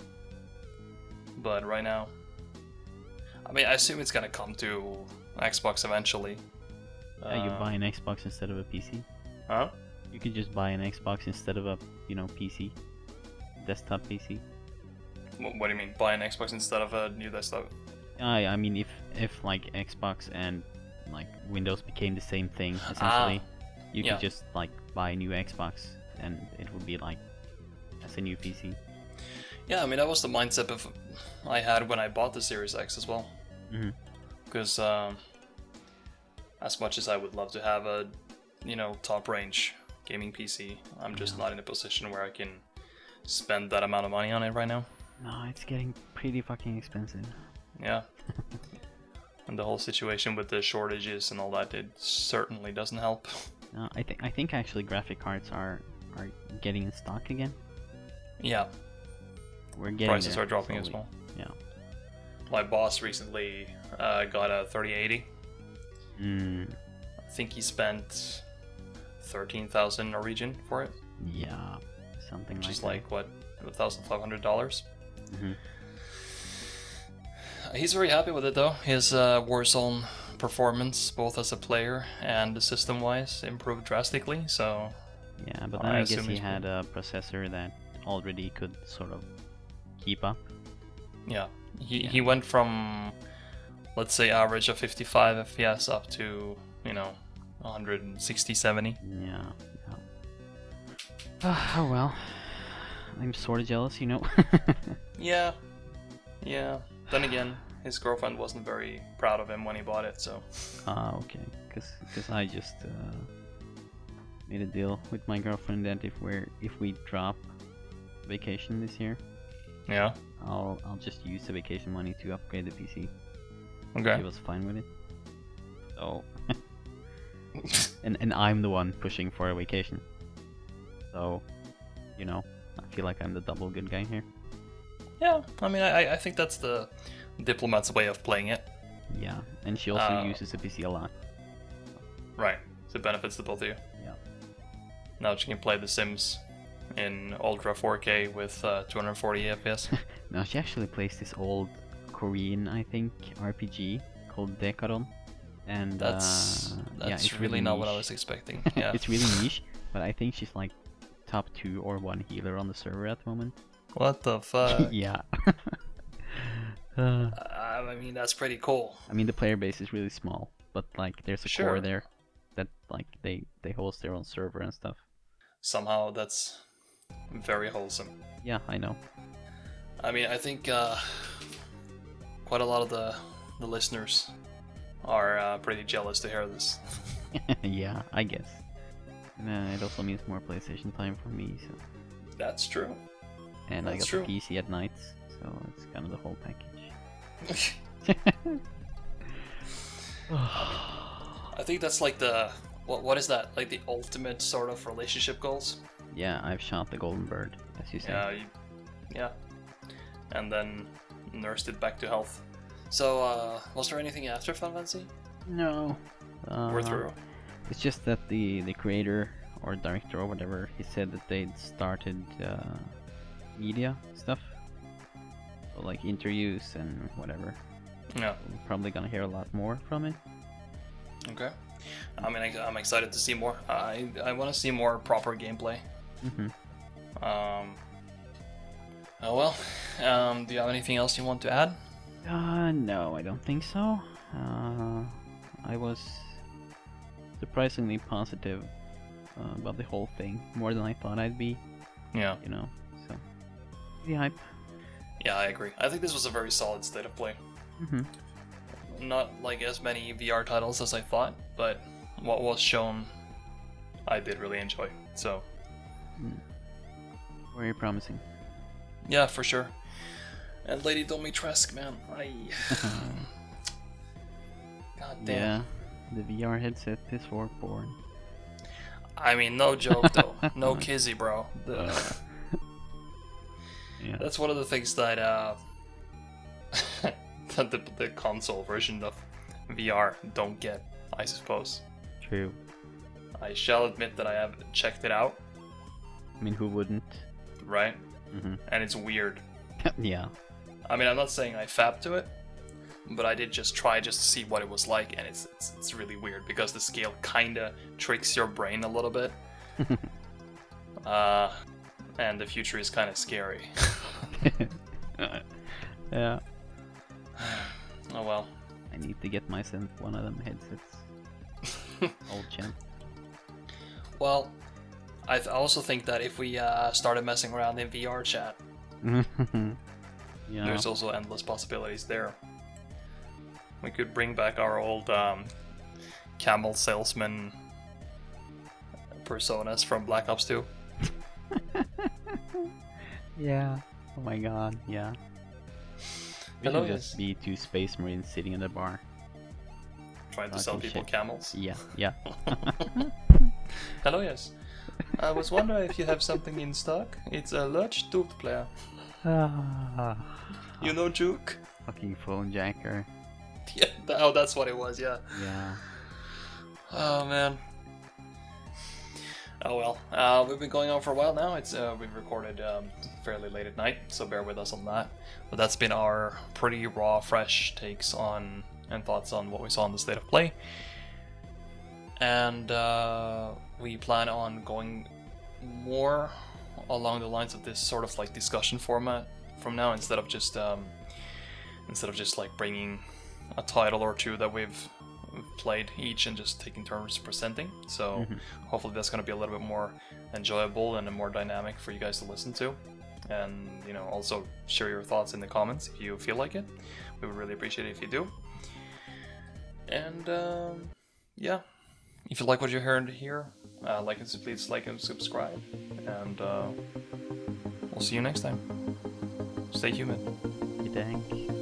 But right now... I mean, I assume it's gonna come to Xbox eventually. You buy an Xbox instead of a PC? Huh? You can just buy an Xbox instead of a, you know, PC. Desktop PC. What do you mean? Buy an Xbox instead of a new desktop? I mean, if like Xbox and like Windows became the same thing, essentially, could just like buy a new Xbox and it would be like, as a new PC. Yeah, I mean, that was the mindset I had when I bought the Series X as well. Because as much as I would love to have a, you know, top range gaming PC, I'm just not in a position where I can spend that amount of money on it right now. No, it's getting pretty fucking expensive. Yeah. And the whole situation with the shortages and all that, it certainly doesn't help. No, I think actually graphic cards are getting in stock again. Yeah. We're getting prices there, are dropping slowly. As well. Yeah. My boss recently got a 3080. I think he spent 13,000 Norwegian for it. Yeah, something like that. Which is like, what, $1,500? Mm-hmm. He's very happy with it, though. His Warzone performance, both as a player and system-wise, improved drastically, so... Yeah, but then I guess he had a processor that already could sort of keep up. Yeah, he went from, let's say, average of 55 FPS up to, you know... 160, 70. Yeah. Oh, well. I'm sort of jealous, you know. Yeah. Then again, his girlfriend wasn't very proud of him when he bought it, so... Ah, okay. Because I just made a deal with my girlfriend that if we drop vacation this year... Yeah? I'll just use the vacation money to upgrade the PC. Okay. She was fine with it. So... and I'm the one pushing for a vacation. So, you know, I feel like I'm the double good guy here. Yeah, I mean, I think that's the diplomat's way of playing it. Yeah, and she also uses the PC a lot. Right, so it benefits the both of you. Yeah. Now she can play The Sims in Ultra 4K with 240 FPS. Now she actually plays this old Korean, I think, RPG called Decaron. And that's it's really not what I was expecting. Yeah. It's really niche, but I think she's like top 2 or 1 healer on the server at the moment. What the fuck? Yeah. I mean, that's pretty cool. I mean, the player base is really small, but like there's a core there that like they host their own server and stuff. Somehow that's very wholesome. Yeah, I know. I mean, I think quite a lot of the listeners are pretty jealous to hear this. Yeah, I guess. And it also means more PlayStation time for me. So. That's true. And that's I got true. The PC at night, so it's kind of the whole package. I think that's like the what is that? Like the ultimate sort of relationship goals? Yeah, I've shot the golden bird, as you say. Yeah. And then nursed it back to health. So, was there anything after Final Fantasy? No. We're through. It's just that the creator or director or whatever, he said that they'd started media stuff. So, like interviews and whatever. Yeah. We're probably gonna hear a lot more from it. Okay. I mean, I'm excited to see more. I want to see more proper gameplay. Mm-hmm. Oh well. Do you have anything else you want to add? No, I don't think so. I was surprisingly positive about the whole thing, more than I thought I'd be. Yeah. You know, so pretty hype. Yeah, I agree. I think this was a very solid state of play. Mm-hmm. Not like as many VR titles as I thought, but what was shown, I did really enjoy. So, very promising. Yeah, for sure. And Lady Dimitrescu, man, God damn. Yeah, the VR headset is for porn. I mean, no joke though. No kizzy, bro. Yeah. That's one of the things that the console version of VR don't get, I suppose. True. I shall admit that I have checked it out. I mean, who wouldn't? Right? Mm-hmm. And it's weird. Yeah. I mean, I'm not saying I fapped to it, but I did just try to see what it was like, and it's really weird because the scale kinda tricks your brain a little bit. And the future is kinda scary. Yeah. Oh well. I need to get myself one of them headsets. Old champ. Well, I also think that if we started messing around in VR chat, yeah. There's also endless possibilities there. We could bring back our old camel salesman personas from Black Ops 2. Yeah. Oh my god, yeah. We could just be two space marines sitting in the bar. Trying to sell people camels? Yeah. Hello, yes. I was wondering if you have something in stock. It's a large dude player. You know Juke? Fucking phone jacker. Yeah, that's what it was, yeah. Yeah. Oh, man. Oh, well. We've been going on for a while now. It's we've recorded fairly late at night, so bear with us on that. But that's been our pretty raw, fresh takes on and thoughts on what we saw in the State of Play. And we plan on going more along the lines of this sort of like discussion format from now, instead of just like bringing a title or two that we've played each and just taking turns presenting. So hopefully that's going to be a little bit more enjoyable and more dynamic for you guys to listen to. And, you know, also share your thoughts in the comments if you feel like it. We would really appreciate it if you do. And yeah, if you like what you heard here, please like and subscribe. And we'll see you next time. Stay human. Thank you.